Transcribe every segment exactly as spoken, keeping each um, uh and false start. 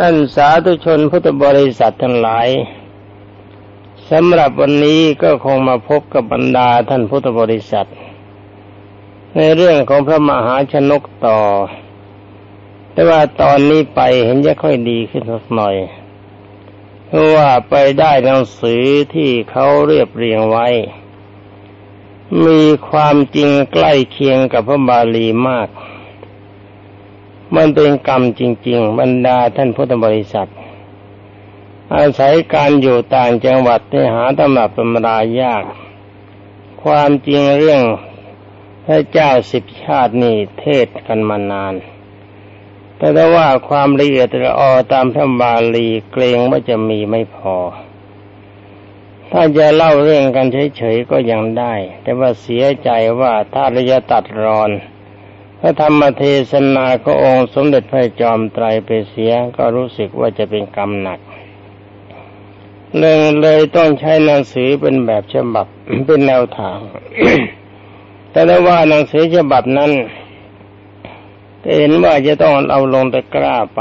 ท่านสาธุชนพุทธบริษัททั้งหลายสำหรับวันนี้ก็คงมาพบกับบรรดาท่านพุทธบริษัทในเรื่องของพระมหาชนกต่อแต่ว่าตอนนี้ไปเห็นจะค่อยดีขึ้นสักหน่อยเพราะว่าไปได้หนังสือที่เขาเรียบเรียงไว้มีความจริงใกล้เคียงกับพระบาลีมากมันเป็นกรรมจริงๆบรรดาท่านพุทธบริษัทอาศัยการอยู่ต่างจังหวัดที่หาตำรับตำรายากความจริงเรื่องพระเจ้าสิบชาตินี่เทศกันมานานแต่ถ้าว่าความละเอียดละออตามพระบาลีเกรงว่าจะมีไม่พอถ้าจะเล่าเรื่องกันเฉยๆก็ยังได้แต่ว่าเสียใจว่าถ้าระยะตัดรอนพระธรรมเทศนาขององค์สมเด็จพระจอมไตรไปเสียก็รู้สึกว่าจะเป็นกรรมหนักเลยเลยต้องใช้หนังสือเป็นแบบฉบับ เป็นแนวทาง แต่ได้ว่าหนังสือฉบับนั้นเห็นว่าจะต้องเอาลงตะกร้าไป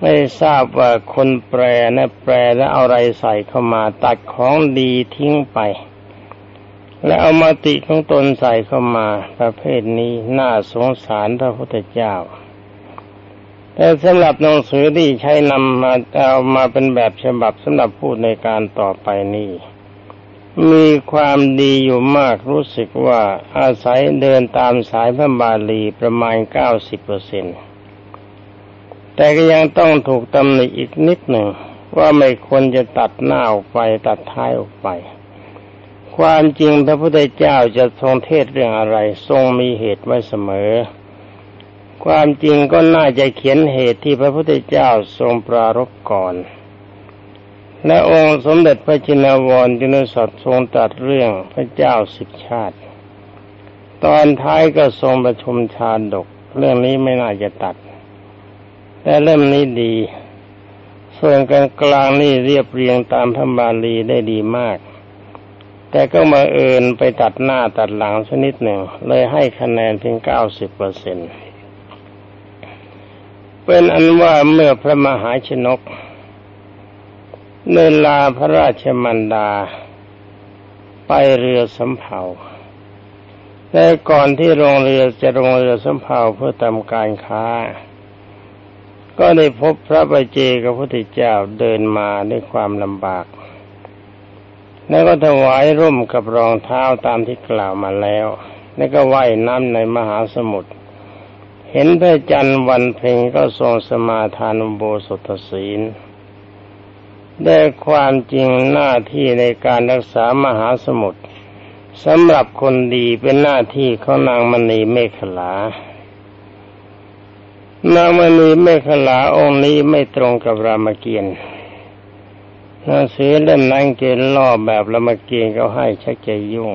ไม่ทราบว่าคนแปลนะแปลแล้วเอาอะไรใส่เข้ามาตัดของดีทิ้งไปและเอามาติของตนใส่เข้ามาประเภทนี้น่าสงสารพระพุทธเจ้าแต่สำหรับหนังสือที่ใช้นำมาเอามาเป็นแบบฉบับสำหรับพูดในการต่อไปนี้มีความดีอยู่มากรู้สึกว่าอาศัยเดินตามสายพระบาลีประมาณ เก้าสิบเปอร์เซ็นต์ แต่ก็ยังต้องถูกตำหนิอีกนิดหนึ่งว่าไม่ควรจะตัดหน้าออกไปตัดท้ายออกไปความจริงพระพุทธเจ้าจะทรงเทศเรื่องอะไรทรงมีเหตุไว้เสมอความจริงก็น่าจะเขียนเหตุที่พระพุทธเจ้าทรงปรารภก่อนและองค์สมเด็จพระชินวรจึงได้ทรงตรัสเรื่องพระเจ้าสิบชาติตอนท้ายก็ทรงประชุมชาดกเรื่องนี้ไม่น่าจะตัดแต่เล่มนี้ดีส่วนกลางกลางนี่เรียบเรียงตามพระบาลีได้ดีมากแต่ก็มาเอิญไปตัดหน้าตัดหลังสักนิดหนึ่งเลยให้คะแนนเพียง เก้าสิบเปอร์เซ็นต์ เป็นอันว่าเมื่อพระมหาชนกเดินลาพระราชมารดาไปเรือสำเภาแต่ก่อนที่ลงเรือจะลงเรือสำเภาเพื่อทำการค้าก็ได้พบพระปัจเจกพระพุทธเจ้าเดินมาด้วยความลำบากแล้วก็ถวายร่มกับรองเท้าตามที่กล่าวมาแล้วแล้วก็ว่ายน้ำในมหาสมุทรเห็นพระจันทร์วันเพ็ญก็ทรงสมาทานอุโบสถศีลได้ความจริงหน้าที่ในการรักษามหาสมุทรสำหรับคนดีเป็นหน้าที่ของนางมณีเมขลานางมณีเมขลาองค์นี้ไม่ตรงกับรามเกียรติ์หนังสือเล่มนั้นเกณฑ์ล่อแบบรามเกียรติ์เขาให้ชักจะยุ่ง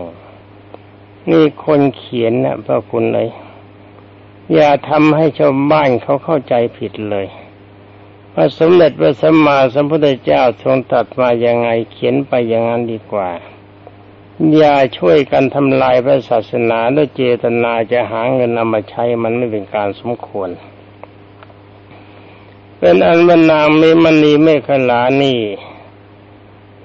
นี่คนเขียนนะพระคุณเลยอย่าทำให้ชาวบ้านเขาเข้าใจผิดเลยพระสมเด็จพระสัมมาสัมพุทธเจ้าทรงตรัสมาอย่างไงเขียนไปอย่างนั้นดีกว่าอย่าช่วยกันทำลายพระศาสนาด้วยเจตนาจะหาเงินนำมาใช้มันไม่เป็นการสมควรเป็นอันว่านางมณีเมขลานี่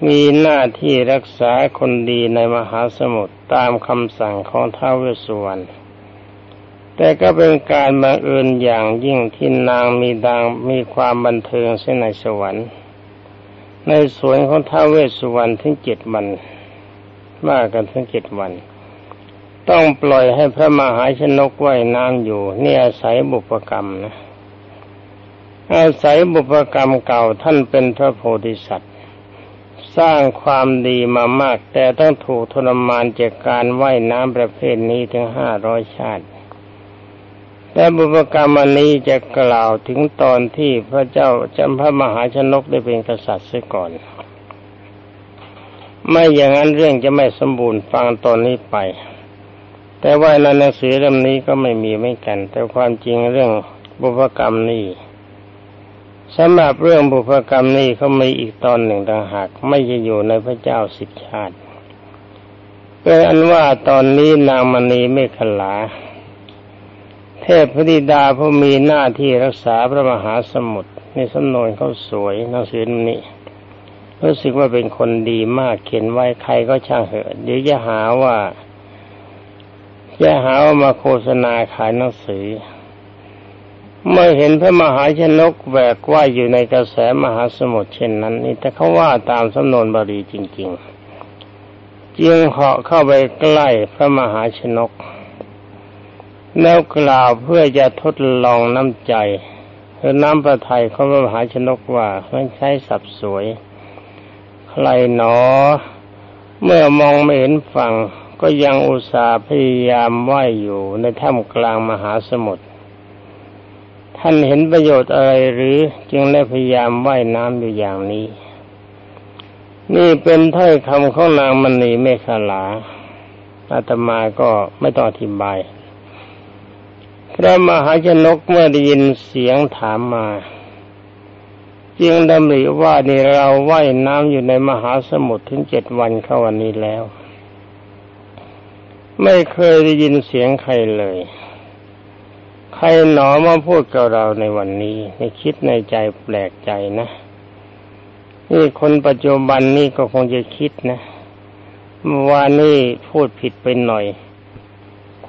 มีหน้าที่รักษาคนดีในมหาสมุทรตามคำสั่งของท้าวเวสสุวรรณแต่ก็เป็นการบังเอิญอย่างยิ่งที่นางมีดังมีความบันเทิงเส้นในสวรรค์ในสวนของท้าวเวสสุวรรณถึงเจ็ดวันมากกันถึงเจ็ดวันต้องปล่อยให้พระมหาชนกว่ายน้ำอยู่นี่อาศัยบุพกรรมนะอาศัยบุพกรรมเก่าท่านเป็นพระโพธิสัตว์สร้างความดีมามากแต่ต้องถูกทรมานจากการว่ายน้ำประเภทนี้ถึงห้าร้อยชาติแต่บุพกรรมอันนี้จะกล่าวถึงตอนที่พระเจ้าจำพระมหาชนกได้เป็นกษัตริย์เสียก่อนไม่อย่างนั้นเรื่องจะไม่สมบูรณ์ฟังตอนนี้ไปแต่ว่าในหนังสือเล่มนี้ก็ไม่มีไม่กันแต่ความจริงเรื่องบุพกรรมนี้สำหรับเรื่องบุพกรรมนี้เขามีอีกตอนหนึ่งต่างหากไม่จะอยู่ในพระเจ้าสิบชาติเป็นอันว่าตอนนี้นางมณีเมขลาเทพธิดาผู้มีหน้าที่รักษาพระมหาสมุทร ในสำนวนเขาสวยหนังสือนี้รู้สึกว่าเป็นคนดีมากเขียนไว้ใครก็ช่างเหอะเดี๋ยวจะหาว่าจะหาว่ามาโฆษณาขายหนังสือเมื่อเห็นพระมหาชนกแหวกว่ายอยู่ในกระแสมหาสมุทรเช่นนั้นนี่แต่เขาว่าตามสำนวนบาลีจริงๆจึงเหาะเข้าไปใกล้พระมหาชนกแล้วกล่าวเพื่อจะทดลองน้ำใจหรือน้ำประทัยของพระมหาชนกว่ามันใช้สับสวยใครหนอเมื่อมองไม่เห็นฝั่งก็ยังอุตส่าห์พยายามว่ายอยู่ในท่ามกลางมหาสมุทรท่านเห็นประโยชน์อะไรหรือจึงได้พยายามว่ายน้ำอยู่อย่างนี้นี่เป็นถ้อยคำของนางมณีเมขลาอาตมาก็ไม่ต้องอธิบายพระมหาชนกเมื่อได้ยินเสียงถามมาจึงดำริว่านี่เราว่ายน้ำอยู่ในมหาสมุทรถึงเจ็ดวันเข้าวันนี้แล้วไม่เคยได้ยินเสียงใครเลยใครหนอมาพูดกับเราในวันนี้ให้คิดในใจแปลกใจนะนี่คนปัจจุบันนี่ก็คงจะคิดนะว่านี่พูดผิดไปหน่อย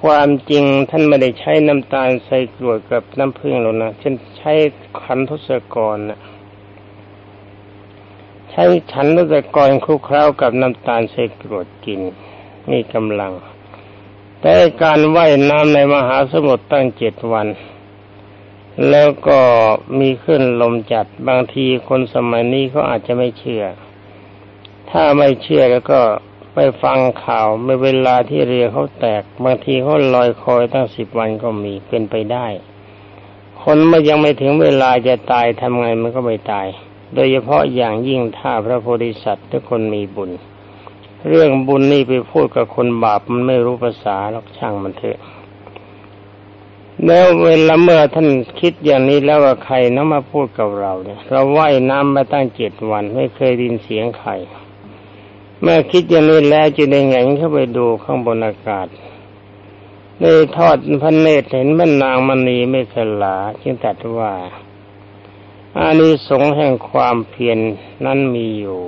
ความจริงท่านไม่ได้ใช้น้ำตาลใส่กรวดกับน้ำผึ้งหรอกนะเช่นใช้ขันทศกรนะใช้ขันทศกรคลุกเคล้ากับน้ำตาลใส่กรวดกินมีกำลังแต่การว่ายน้ำในมหาสมุทรตั้งเจ็ดวันแล้วก็มีคลื่นลมจัดบางทีคนสมัยนี้เขาอาจจะไม่เชื่อถ้าไม่เชื่อแล้วก็ไปฟังข่าวในเวลาที่เรือเขาแตกบางทีเขาลอยคอยตั้งสิบวันก็มีเป็นไปได้คนเมื่อยังไม่ถึงเวลาจะตายทำไงมันก็ไม่ตายโดยเฉพาะอย่างยิ่งถ้าพระโพธิสัตว์ทุกคนมีบุญเรื่องบุญนี่ไปพูดกับคนบาปมันไม่รู้ภาษาหรอกช่างมันเถอะแล้วเวลาเมื่อท่านคิดอย่างนี้แล้วว่าใครน้ำมาพูดกับเราเนี่ยเราว่ายน้ำมาตั้งเจ็ดวันไม่เคยได้ยินเสียงใครเมื่อคิดอย่างนี้แล้วจึงได้แหงนเข้าไปดูข้างบนอากาศได้ทอดพระเนตรเห็นพระนางมณีเมขลาจึงตรัสว่าอานิสงส์แห่งความเพียรนั้นมีอยู่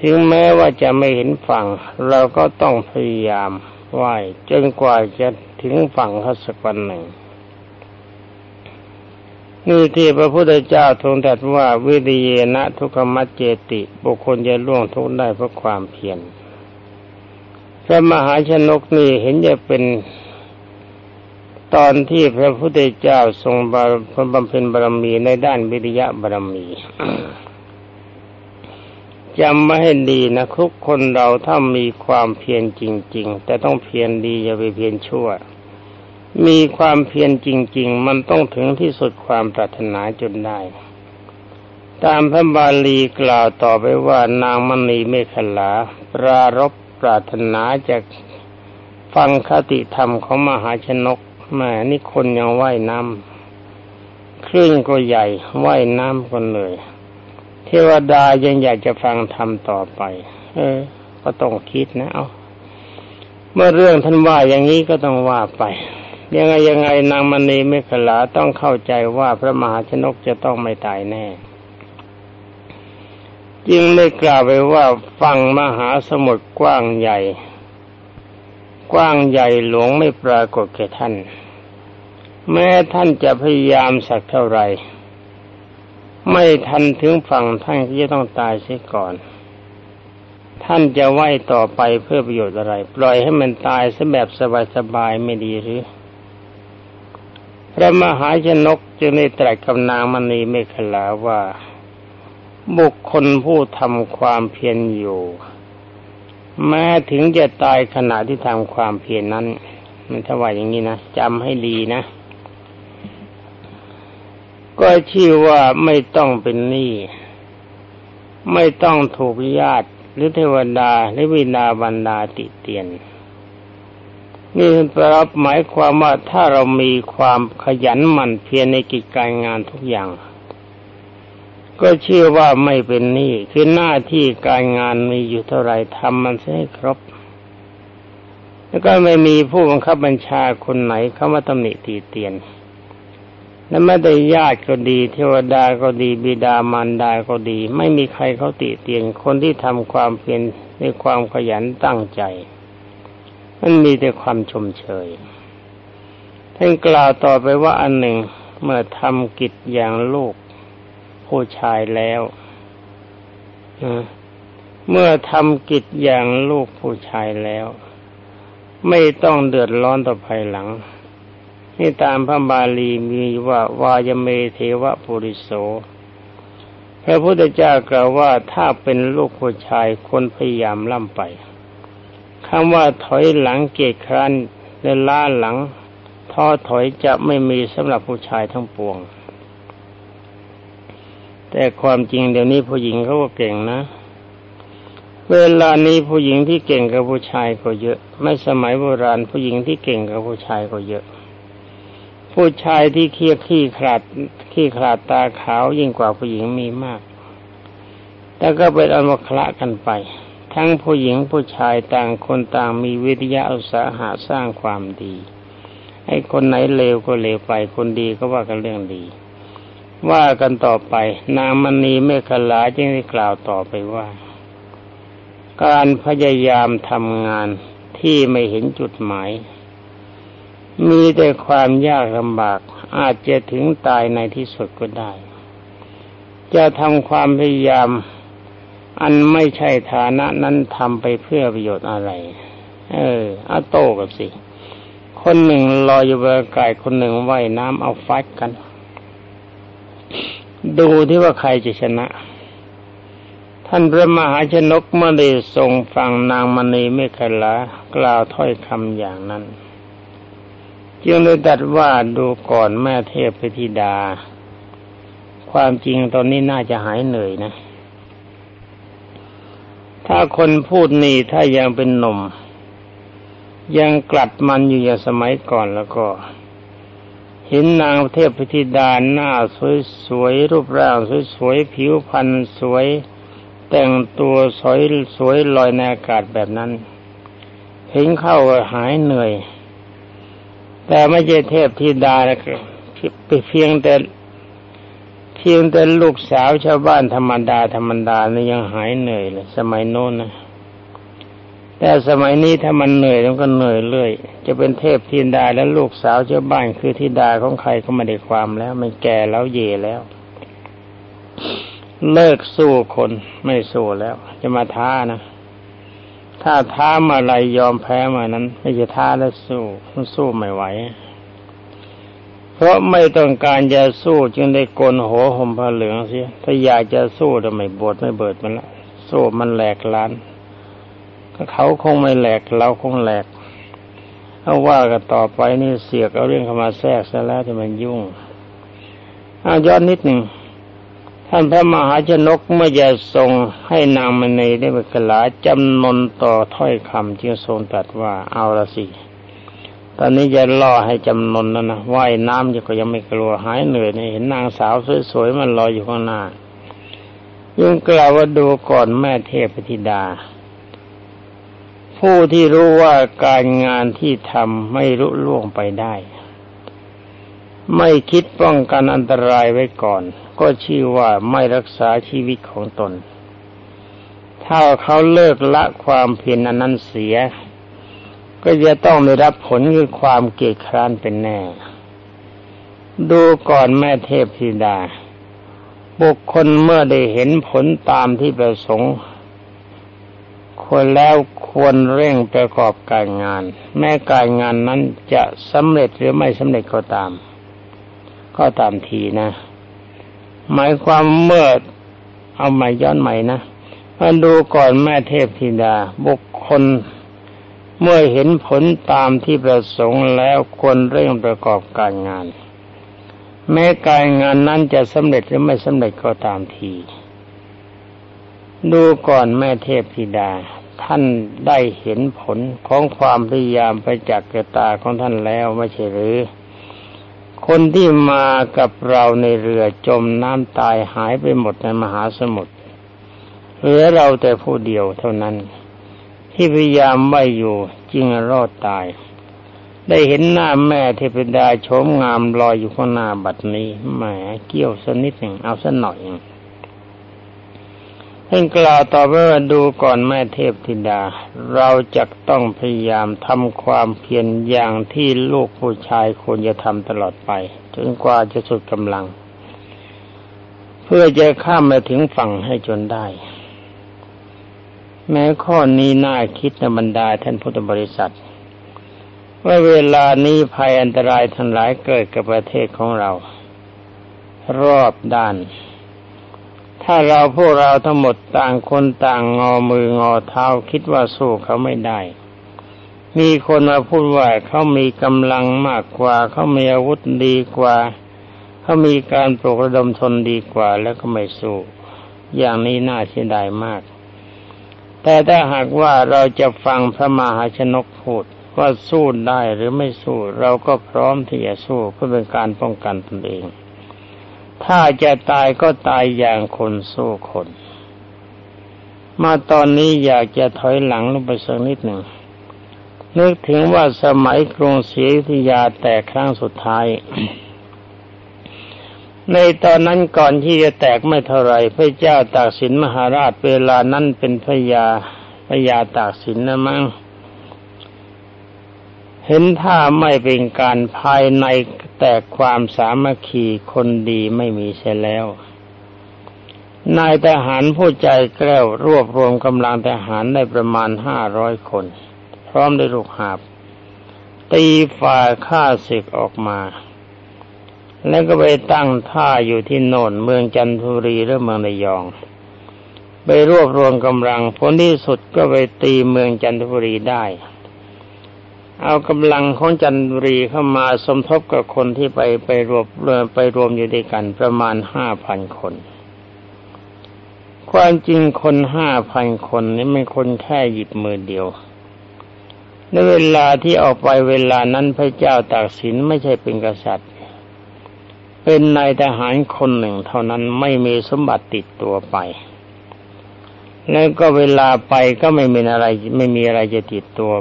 ถึงแม้ว่าจะไม่เห็นฝั่งเราก็ต้องพยายามว่ายจนกว่าจะถึงฝั่งเขาสักวันหนึ่งนี่ที่พระพุทธเจ้าทรงตรัสว่าวิริเยนะทุกขมัจเจติบุคคลจะล่วงทุกข์ได้เพราะความเพียรพระมหาชนกนี่เห็นจะเป็นตอนที่พระพุทธเจ้าทรงบำเพ็ญบารมีในด้านวิริยะบารมีจำไว้ให้ดีนะทุกคนเราถ้ามีความเพียรจริงๆแต่ต้องเพียรดีอย่าไปเพียรชั่วมีความเพียรจริงๆมันต้องถึงที่สุดความปรารถนาจนได้ตามพระบาลีกล่าวต่อไปว่านางมณีเมขลาปรารภปรารถนาจากฟังคติธรรมของมหาชนกแม่นี่คนยังว่ายน้ำคลื่นก็ใหญ่ว่ายน้ำกันเลยเทวดายังอยากจะฟังธรรมต่อไปเออก็ต้องคิดนะเอาเมื่อเรื่องท่านว่าอย่างนี้ก็ต้องว่าไปยังไงยังไงนางมณีเมขลาต้องเข้าใจว่าพระมหาชนกจะต้องไม่ตายแน่จึงได้กล่าวไปว่าฝั่งมหาสมุทรกว้างใหญ่กว้างใหญ่หลวงไม่ปรากฏแก่ท่านแม้ท่านจะพยายามสักเท่าไหร่ไม่ทันถึงฝั่งท่านก็จะต้องตายเสียก่อนท่านจะว่ายต่อไปเพื่อประโยชน์อะไรปล่อยให้มันตายซะแบบสบายๆไม่ดีหรือพระมหาชนกจึงได้ตรัสกับนางมณีเมขลาว่าบุคคลผู้ทำความเพียรอยู่แม้ถึงจะตายขณะที่ทำความเพียรนั้นมันถ้าว่าอย่างนี้นะจำให้ดีนะก็ชื่อว่าไม่ต้องเป็นหนี้ไม่ต้องถูกญาติหรือเทวดาหรือวินาบันดาติเตียนนี่เป็นประรับหมายความว่าถ้าเรามีความขยันหมั่นเพียรในกิจการงานทุกอย่างก็ชื่อว่าไม่เป็นหนี้คือหน้าที่การงานมีอยู่เท่าไหร่ทำมันให้ครบแล้วก็ไม่มีผู้บังคับบัญชาคนไหนเข้ามาตำหนิติเตียน และไม่ได้ญาติก็ดีเทวดาก็ดีบิดามารดาก็ดีไม่มีใครเขาติเตียนคนที่ทำความเพียรในความขยันตั้งใจมันมีแต่ความชมเชยท่านกล่าวต่อไปว่าอันหนึ่งเมื่อทำกิจอย่างลูกผู้ชายแล้วนะเมื่อทำกิจอย่างลูกผู้ชายแล้วไม่ต้องเดือดร้อนต่อภายหลังนี่ตามพระบาลีมีว่าวายเมเทวะปุริโสพระพุทธเจ้ากล่าวว่าถ้าเป็นลูกผู้ชายคนพยายามล่ำไปคำว่าถอยหลังเกียจคร้านและล้าหลังท้อถอยจะไม่มีสำหรับผู้ชายทั้งปวงแต่ความจริงเดี๋ยวนี้ผู้หญิงเขาก็เก่งนะเวลานี้ผู้หญิงที่เก่งกับผู้ชายก็เยอะไม่สมัยโบราณผู้หญิงที่เก่งกับผู้ชายก็เยอะผู้ชายที่เคี้ยขี้ขลาดขี้ขลาดตาขาวยิ่งกว่าผู้หญิงมีมากแต่ก็เป็นอันว่าคละกันไปทั้งผู้หญิงผู้ชายต่างคนต่างมีวิริยะอุตสาหะสร้างความดีไอ้คนไหนเลวก็เลวไปคนดีก็ว่ากันเรื่องดีว่ากันต่อไปนางมณีเมฆลาจึงได้กล่าวต่อไปว่าการพยายามทำงานที่ไม่เห็นจุดหมายมีแต่ความยากลำบากอาจจะถึงตายในที่สุดก็ได้จะทำความพยายามอันไม่ใช่ฐานะนั้นทำไปเพื่อประโยชน์อะไรเออเอาโต้กันสิคนหนึ่งลอยอยู่บนอากาศคนหนึ่งว่ายน้ำเอาฟัดกันดูที่ว่าใครจะชนะท่านพระมหาชนกเมื่อได้ทรงฟังนางมณีเมขลากล่าวถ้อยคำอย่างนั้นจึงเลยตัดว่าดูก่อนแม่เทพธิดาความจริงตอนนี้น่าจะหายเหนื่อยนะถ้าคนพูดนี่ถ้ายังเป็นหนุ่มยังกลัดมันอยู่อย่างสมัยก่อนแล้วก็เห็นนางเทพธิดาหน้าสวยๆรูปร่างสวยๆผิวพรรณสวยแต่งตัวสวยสวยลอยในอากาศแบบนั้นเห็นเข้าหายเหนื่อยแต่ไม่ใช่เทพธิดานะไปเพียงแต่เพียงแต่ลูกสาวชาวบ้านธรรมดาธรรมดานี่ยังหายเหนื่อยเลยสมัยโน้นนะแต่สมัยนี้ถ้ามันเหนื่อยมันก็เหนื่อยเรื่อยจะเป็นเทพธิดาและลูกสาวชาวบ้านคือธิดาของใครก็ไม่ได้ความแล้วมันแก่แล้วเย่แล้วเลิกสู้คนไม่สู้แล้วจะมาท้านะถ้าท้ามาอะไรยอมแพ้มานั้นไม่จะท้าแล้วสู้สู้ไม่ไหวเพราะไม่ต้องการจะสู้จึงได้โกนหัวห่มผ้าเหลืองเสียถ้าอยากจะสู้จะไม่บวชไม่เบิดมันละสู้มันแหลกล้านเขาคงไม่แหลกเราคงแหลกเอาว่ากันต่อไปนี่เสียกเอาเรื่องเข้ามาแทรกซะแล้วจะมันยุ่งเอาย้อนนิดหนึ่งท่านพระมหาชนกเมื่อจะทรงให้นางมณีได้ไปกลาจำนนต่อถ้อยคำจึงทรงตรัสว่าเอาละสิตอนนี้จะล่อให้จำนนแล้วนะว่ายน้ำอยู่ก็ยังไม่กลัวหายเหนื่อยเห็นนางสาวสวยๆมันลอยอยู่ข้างหน้ายังกล่าวว่าดูก่อนแม่เทพธิดาผู้ที่รู้ว่าการงานที่ทำไม่ลุล่วงไปได้ไม่คิดป้องกันอันตรายไว้ก่อนก็ชื่อว่าไม่รักษาชีวิตของตนถ้าเขาเลิกละความเพียรนั้นเสียก็จะต้องได้รับผลคือความเกียจคร้านเป็นแน่ดูก่อนแม่เทพธิดาบุคคลเมื่อได้เห็นผลตามที่ประสงค์ควรแล้วควรเร่งประกอบการงานแม้การงานนั้นจะสำเร็จหรือไม่สำเร็จก็ตามก็ตามทีนะหมายความเมื่อเอาใหม่ย้อนใหม่นะมาดูก่อนแม่เทพธิดาบุคคลเมื่อเห็นผลตามที่ประสงค์แล้วควรเร่งประกอบการงานแม้การงานนั้นจะสำเร็จหรือไม่สำเร็จก็ตามทีดูก่อนแม่เทพธิดาท่านได้เห็นผลของความพยายามประจักษ์แก่ตาของท่านแล้วไม่ใช่หรือคนที่มากับเราในเรือจมน้ำตายหายไปหมดในมหาสมุทรเหลือเราแต่ผู้เดียวเท่านั้นที่พยายามไม่อยู่จึงรอดตาย ได้เห็นหน้าแม่เทพดาโฉมงามลอยอยู่ข้างหน้าบัดนี้แหมเกี่ยวสักนิดหนึ่งเอาสักหน่อยท่านกล่าวต่อไปว่าดูก่อนแม่เทพธิดาเราจะต้องพยายามทำความเพียรอย่างที่ลูกผู้ชายควรจะทำตลอดไปจนกว่าจะสุดกำลังเพื่อจะข้ามมาถึงฝั่งให้จนได้แม้ข้อนี้น่าคิดในบรรดาท่านพุทธบริษัทว่าเวลานี้ภัยอันตรายทั้งหลายเกิดกับประเทศของเรารอบด้านถ้าเราพวกเราทั้งหมดต่างคนต่างงอมืองอเท้าคิดว่าสู้เขาไม่ได้มีคนมาพูดว่าเขามีกำลังมากกว่าเขามีอาวุธดีกว่าเขามีการปลุกระดมชนดีกว่าแล้วก็ไม่สู้อย่างนี้น่าเสียดายมากแต่ถ้าหากว่าเราจะฟังพระมหาชนกพูดว่าสู้ได้หรือไม่สู้เราก็พร้อมที่จะสู้เพื่อเป็นการป้องกันตนเองถ้าจะตายก็ตายอย่างคนสู้คนมาตอนนี้อยากจะถอยหลังลงไปสักนิดหนึ่งนึกถึงว่าสมัยกรุงศรีอยุธยาแตกครั้งสุดท้าย ในตอนนั้นก่อนที่จะแตกไม่เท่าไรพระเจ้าตากสินมหาราชเวลานั้นเป็นพระยาพระยาตากสินนะมั้งเห็นถ้าไม่เป็นการภายในแต่ความสามัคคีคนดีไม่มีเสียแล้วนายทหารผู้ใจแกล้วรวบรวมกำลังทหารได้ประมาณห้าร้อยคนพร้อมด้วยลูกหาบตีฝ่ายข้าศึกออกมาแล้วก็ไปตั้งท่าอยู่ที่โน่นเมืองจันทบุรีหรือเมืองระยองไปรวบรวมกำลังผลที่สุดก็ไปตีเมืองจันทบุรีได้เอากำลังของจันทบุรีเข้ามาสมทบกับคนที่ไปไปรวมไปรวมอยู่ด้วยกันประมาณ ห้าพัน คนความจริงคน ห้าพัน คนนี่ไม่คนแค่หยิบมือเดียวในเวลาที่ออกไปเวลานั้นพระเจ้าตากสินไม่ใช่เป็นกษัตริย์เป็นนายทหารคนหนึ่งเท่านั้นไม่มีสมบัติติดตัวไปแล้วก็เวลาไปก็ไม่มีอะไรไม่มีอะไรจะติดตัว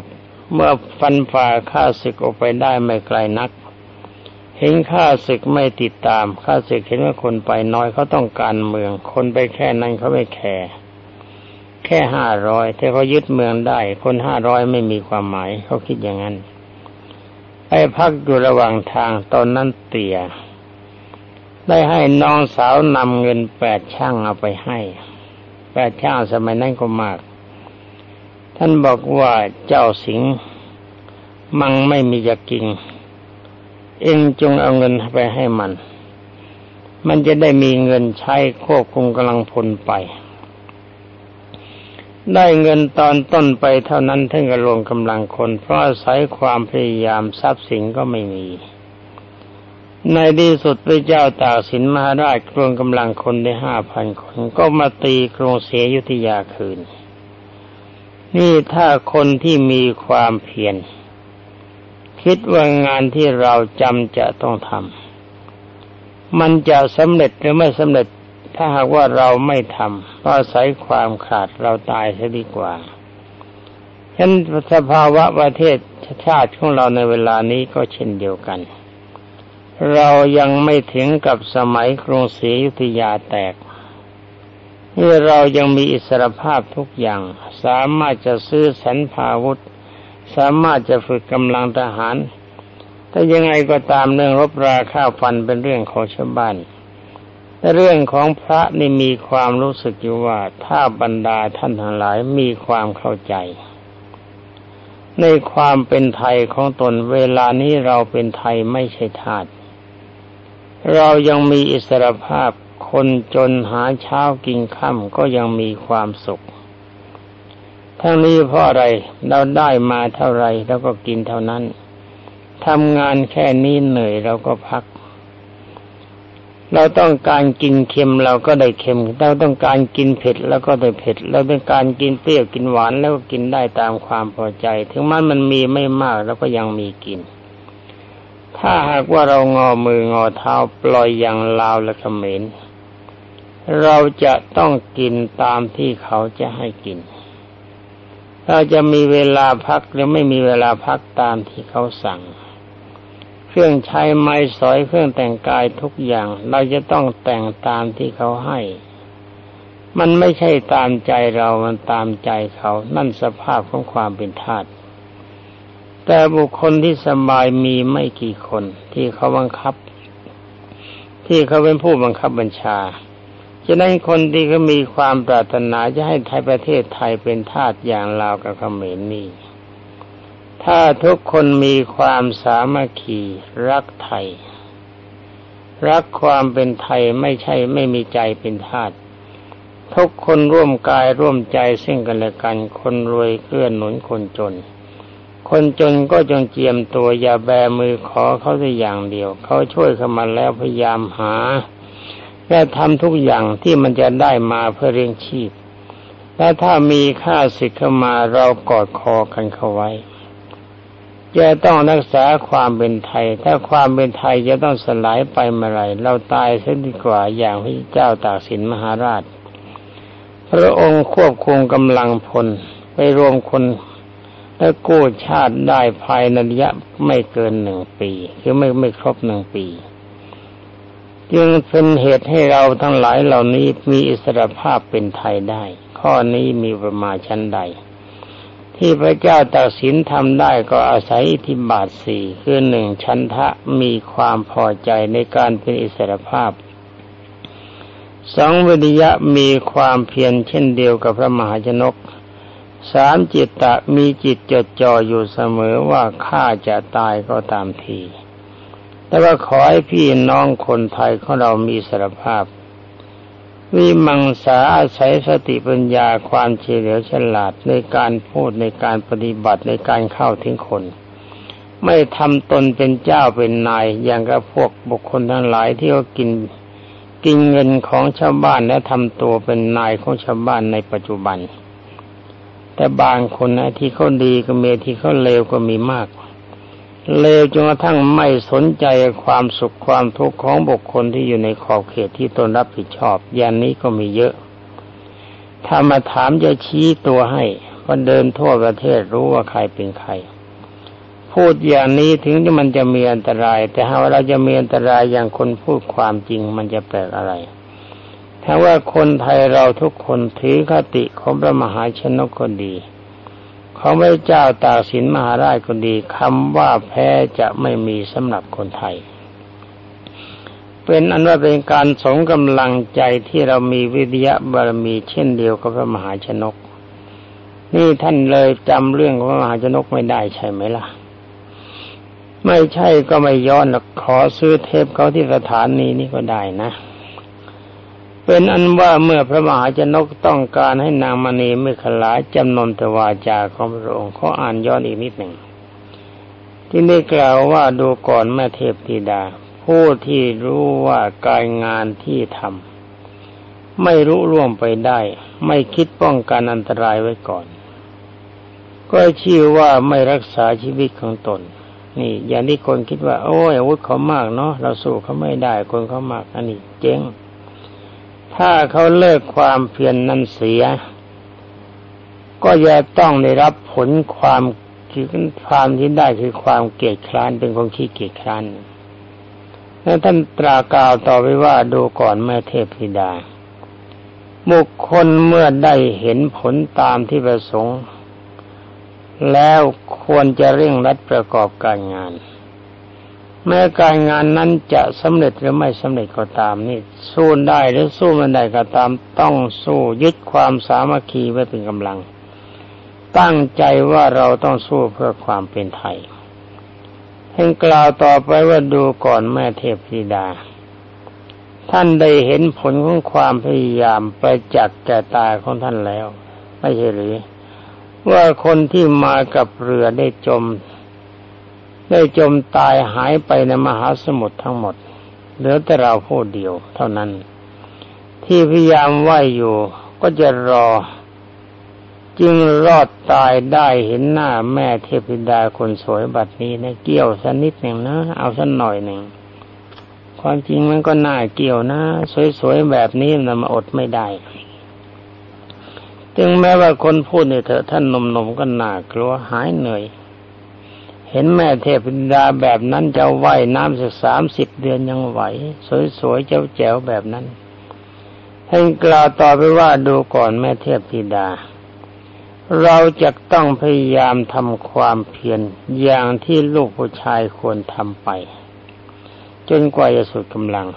เมื่อฟันฝ่าข้าศึกออกไปได้ไม่ไกลนักเห็นข้าศึกไม่ติดตามข้าศึกเห็นว่าคนไปน้อยเขาต้องการเมืองคนไปแค่นั้นเขาไม่แคร์แค่ห้าร้อยถ้าเขายึดเมืองได้คนห้าร้อยไม่มีความหมายเขาคิดอย่างนั้นไอ้พักอยู่ระหว่างทางตอนนั้นเตี่ยได้ให้น้องสาวนำเงินแปดช่างเอาไปให้แปดช่างสมัยนั้นก็มากท่านบอกว่าเจ้าสิงห์มังไม่มีจะกินเองจงเอาเงินไปให้มันมันจะได้มีเงินใช้ควบคุมกำลังพลไปได้เงินตอนต้นไปเท่านั้นท่านก็รวมกำลังคนเพราะอาศัยความพยายามทรัพย์สินก็ไม่มีในที่สุดพระเจ้าตากสินมหาราชรวมกำลังคนได้ ห้าพัน คนก็มาตีกรุงศรีอยุธยาคืนนี่ถ้าคนที่มีความเพียรคิดว่างานที่เราจำจะต้องทำมันจะสำเร็จหรือไม่สำเร็จถ้าหากว่าเราไม่ทำเพราะอาศัยความขาดเราตายเสียดีกว่าฉะนั้นสภาวะประเทศชาติของเราในเวลานี้ก็เช่นเดียวกันเรายังไม่ถึงกับสมัยกรุงศรีอยุธยาแตกเมื่อเรายังมีอิสรภาพทุกอย่างสามารถจะซื้อสรรพาวุธสามารถจะฝึกกำลังทหารแต่ยังไงก็ตามเรื่องรบราฆ่าฟันเป็นเรื่องของชาวบ้านแต่เรื่องของพระนี่มีความรู้สึกอยู่ว่าถ้าบรรดาท่านทั้งหลายมีความเข้าใจในความเป็นไทยของตนเวลานี้เราเป็นไทยไม่ใช่ทาสเรายังมีอิสรภาพคนจนหาเช้ากินค่ำก็ยังมีความสุขทั้งนี้เพราะอะไรเราได้มาเท่าไรเราก็กินเท่านั้นทำงานแค่นี้เหนื่อยเราก็พักเราต้องการกินเค็มเราก็ได้เค็มเราต้องการกินเผ็ดแล้วก็ได้เผ็ดเราต้องการกินเปรี้ยวกินหวานแล้วก็กินได้ตามความพอใจถึงมันมันมีไม่มากเราก็ยังมีกินถ้าหากว่าเรางอมืองอเท้าปล่อยอย่างลาวและเขมรเราจะต้องกินตามที่เขาจะให้กิน เราจะมีเวลาพักหรือไม่มีเวลาพักตามที่เขาสั่งเครื่องใช้ไม้สอยเครื่องแต่งกายทุกอย่างเราจะต้องแต่งตามที่เขาให้มันไม่ใช่ตามใจเรามันตามใจเขานั่นสภาพของความเป็นทาสแต่บุคคลที่สบายมีไม่กี่คนที่เขาบังคับที่เขาเป็นผู้บังคับบัญชาฉะนั้นคนที่เขามีความปรารถนาจะให้ไทยประเทศไทยเป็นทาสอย่างลาวกับเขมรนี่ถ้าทุกคนมีความสามัคคีรักไทยรักความเป็นไทยไม่ใช่ไม่มีใจเป็นทาสทุกคนร่วมกายร่วมใจซึ่งกันและกันคนรวยเกื้อหนุนคนจนคนจนก็จงเจียมตัวอย่าแบมือขอเขาแต่อย่างเดียวเขาช่วยเข้ามาแล้วพยายามหาและทำทุกอย่างที่มันจะได้มาเพื่อเลี้ยงชีพและถ้ามีค่าศึกเข้ามาเรากอดคอกันเข้าไว้จะต้องรักษาความเป็นไทยถ้าความเป็นไทยจะต้องสลายไปเมื่อไรเราตายซะดีกว่าอย่างพระเจ้าตากสินมหาราชพระองค์ควบคุมกำลังพลไปรวมคนและกู้ชาติได้ภายในระยะไม่เกินหนึ่งปีคือไม่ไม่ครบหนึ่งปีจึงเป็นเหตุให้เราทั้งหลายเหล่านี้มีอิสรภาพเป็นไทยได้ข้อนี้มีประมาณชั้นใดที่พระเจ้าตากสินทำได้ก็อาศัยอิทธิบาทสี่คือหนึ่งฉันทะมีความพอใจในการเป็นอิสรภาพสองวิริยะมีความเพียรเช่นเดียวกับพระมหาชนกสามจิตตะมีจิตจดจ่ออยู่เสมอว่าข้าจะตายก็ตามทีแต่ว่าขอให้พี่น้องคนไทยของเรามีสารภาพวิมังสาอาศัยสติปัญญาความเฉลียวฉลาดในการพูดในการปฏิบัติในการเข้าถึงคนไม่ทำตนเป็นเจ้าเป็นนายอย่างกับพวกบุคคลทั้งหลายที่เขากินกินเงินของชาวบ้านและทำตัวเป็นนายของชาวบ้านในปัจจุบันแต่บางคนนะที่เขาดีก็มีที่เขาเลวก็มีมากเลวจนกระทั่งไม่สนใจความสุขความทุกข์ของบุคคลที่อยู่ในขอบเขตที่ตนรับผิดชอบอย่างนี้ก็มีเยอะถ้ามาถามจะชี้ตัวให้ก็เดินทั่วประเทศรู้ว่าใครเป็นใครพูดอย่างนี้ถึงที่มันจะมีอันตรายแต่หากเราจะมีอันตรายอย่างคนพูดความจริงมันจะแปลกอะไรถ้าว่าคนไทยเราทุกคนถือคติของพระมหาชนกก็ดีของพระเจ้าตากสินมหาราชก็ดีคำว่าแพ้จะไม่มีสำหรับคนไทยเป็นอันว่าเป็นการสมกำลังใจที่เรามีวิทยาบารมีเช่นเดียวกับพระมหาชนกนี่ท่านเลยจำเรื่องของพระมหาชนกไม่ได้ใช่ไหมล่ะไม่ใช่ก็ไม่ย้อนหรอกขอซื้อเทปเขาที่สถานีนี่ก็ได้นะเป็นอันว่าเมื่อพระมหาชนกต้องการให้นางมณีเมขลาจำนนตวาจาของพระองค์เขาอ่านย้อนอีกนิดหนึ่งที่ได้กล่าวว่าดูก่อนแม่เทพธิดาผู้ที่รู้ว่าการงานที่ทำไม่รู้ล่วงไปได้ไม่คิดป้องกันอันตรายไว้ก่อนก็ชื่อว่าไม่รักษาชีวิตของตนนี่อย่างที่คนคิดว่าโอ้ยอาวุธเขามากเนาะเราสู้เขาไม่ได้คนเขามากอันนี้เจ๊งถ้าเขาเลิกความเพียร น, นั้นเสียก็จะต้องได้รับผลความที่ความที่ได้คือความเกียจคร้านเป็นคนขี้เกียจคร้านแล้วท่านตรากล่าวต่อไปว่าดูก่อนแม่เทพธิดาบุคคลเมื่อได้เห็นผลตามที่ประสงค์แล้วควรจะเร่งรัดประกอบการงานแม้การงานนั้นจะสำเร็จหรือไม่สำเร็จก็ตามนี่สู้ได้หรือสู้ไม่ได้ก็ตามต้องสู้ยึดความสามัคคีไว้เป็นกำลังตั้งใจว่าเราต้องสู้เพื่อความเป็นไทยท่านกล่าวต่อไปว่าดูก่อนแม่เทพธิดาท่านได้เห็นผลของความพยายามประจักษ์แก่ตาของท่านแล้วไม่ใช่หรือว่าคนที่มากับเรือได้จมได้จมตายหายไปในมหาสมุทรทั้งหมดเหลือแต่เราผู้เดียวเท่านั้นที่พยายามว่ายอยู่ก็จะรอจึงรอดตายได้เห็นหน้าแม่เทพธิดาคนสวยบัดนี้นะเกี่ยวสักนิดหนึ่งนะเอาสักหน่อยหนึ่งความจริงมันก็น่าเกี่ยวนะสวยๆแบบนี้มันอดไม่ได้ จึงแม้ว่าคนพูดเนี่ยเถอะท่านหนุ่มๆก็น่ากลัวหายเหนื่อยเห็นแม่เทพธิดาแบบนั้นจะว่ายน้ำสักสามสิบเดือนยังไหวสวยๆแจ๋วๆแบบนั้นให้กล่าวต่อไปว่าดูก่อนแม่เทพธิดาเราจะต้องพยายามทำความเพียรอย่างที่ลูกผู้ชายควรทำไปจนกว่าจะสุดกำลัง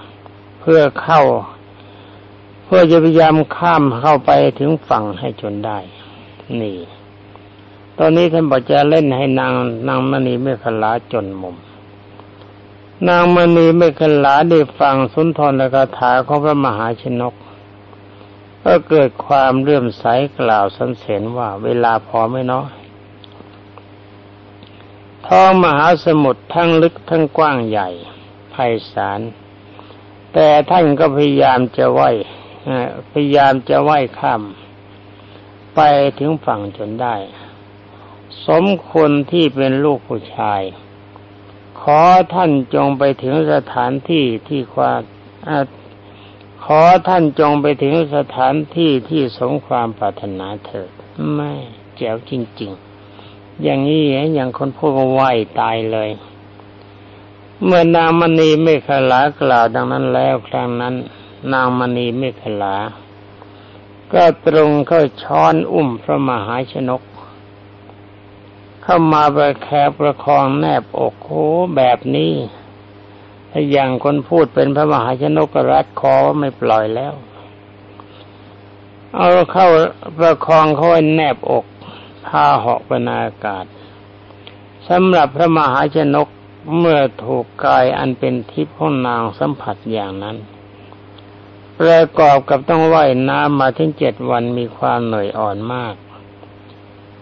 เพื่อเข้าเพื่อจะพยายามข้ามเข้าไปถึงฝั่งให้จนได้นี่ตอนนี้ท่านบอกจะเล่นให้นางนางมณีเมขลาจนมุมนางมณีเมขลาได้ฟังสุนทรคาถาของพระมหาชนกก็เกิดความเลื่อมใสกล่าวสรรเสริญว่าเวลาพอไหมเนาะท้องมหาสมุทรทั้งลึกทั้งกว้างใหญ่ไพศาลแต่ท่านก็พยายามจะว่ายพยายามจะว่ายข้ามไปถึงฝั่งจนได้สมควรที่เป็นลูกผู้ชายขอท่านจงไปถึงสถานที่ที่ความขอท่านจงไปถึงสถานที่ที่สมความปรารถนาเถิดไม่แจ๋วจริงๆอย่างนี้อย่างคนพูดว่าไหวตายเลยเมื่อนางมณีเมขลากล่าวดังนั้นแล้วครั้งนั้นนางมณีเมขลาก็ตรงเข้าช้อนอุ้มพระมหาชนกเข้ามาประแคบประคองแนบอกโหแบบนี้อย่างคนพูดเป็นพระมหาชนกรัดคอไม่ปล่อยแล้วเอาเข้าประคองเขาแนบอกพาเหาะไปในอากาศสำหรับพระมหาชนกเมื่อถูกกายอันเป็นทิพย์ของนางสัมผัสอย่างนั้นประกอบกับต้องว่ายน้ำมาถึงเจ็ดวันมีความเหนื่อยอ่อนมาก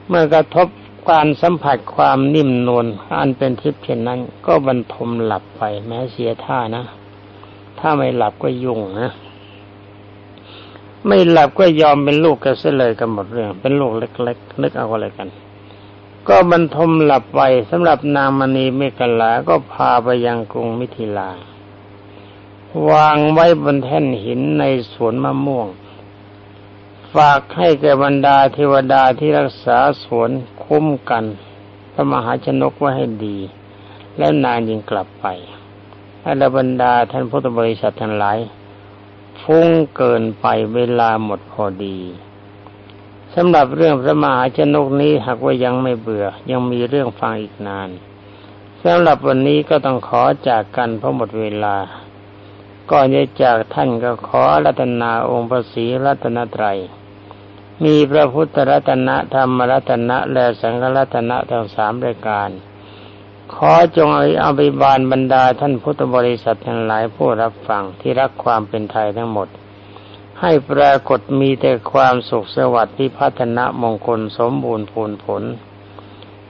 เมื่อกระทบการสัมผัสความนิ่มนวลอันเป็นทิพย์เช่นนั้นก็บรรทมหลับไปแม้เสียท่านะถ้าไม่หลับก็ยุ่งนะไม่หลับก็ยอมเป็นลูกกันเสียเลยกันหมดเรื่องเป็นลูกเล็กๆนึกเอาอะไรกันก็บรรทมหลับไปสำหรับนางมณีเมขลาก็พาไปยังกรุงมิถิลาวางไว้บนแท่นหินในสวนมะม่วงฝากให้แก่บรรดาเทวดาที่รักษาสวนคุ้มกันพระมหาชนกไว้ให้ดีแล้วนางยิงกลับไปให้บรรดาท่านพุทธบริษัททั้งหลายฟุ้งเกินไปเวลาหมดพอดีสำหรับเรื่องพระมหาชนกนี้หากว่ายังไม่เบื่อยังมีเรื่องฟังอีกนานสำหรับวันนี้ก็ต้องขอจากกันเพราะหมดเวลาก่อนจะจากท่านก็ขอรัตนาองค์พระศรีรัตนไตรมีพระพุทธรัตนะธรรมรัตนะและสังฆรัตนะทั้งสามรายการขอจงอภิบาลบรรดาท่านพุทธบริษัททั้งหลายผู้รับฟังที่รักความเป็นไทยทั้งหมดให้ปรากฏมีแต่ความสุขสวัสดิ์พิพัฒนมงคลสมบูรณ์พูนผล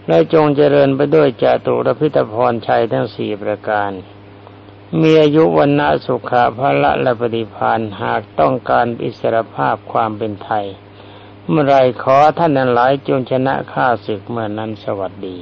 และจงเจริญไปด้วยจตุรพิธพรชัยทั้งสี่ประการมีอายุวรรณะสุขะพละและปฏิภาณหากต้องการอิสรภาพความเป็นไทยเมื่อไรขอท่านทั้งหลายจงชนะข้าศึกเมื่อนั้นสวัสดี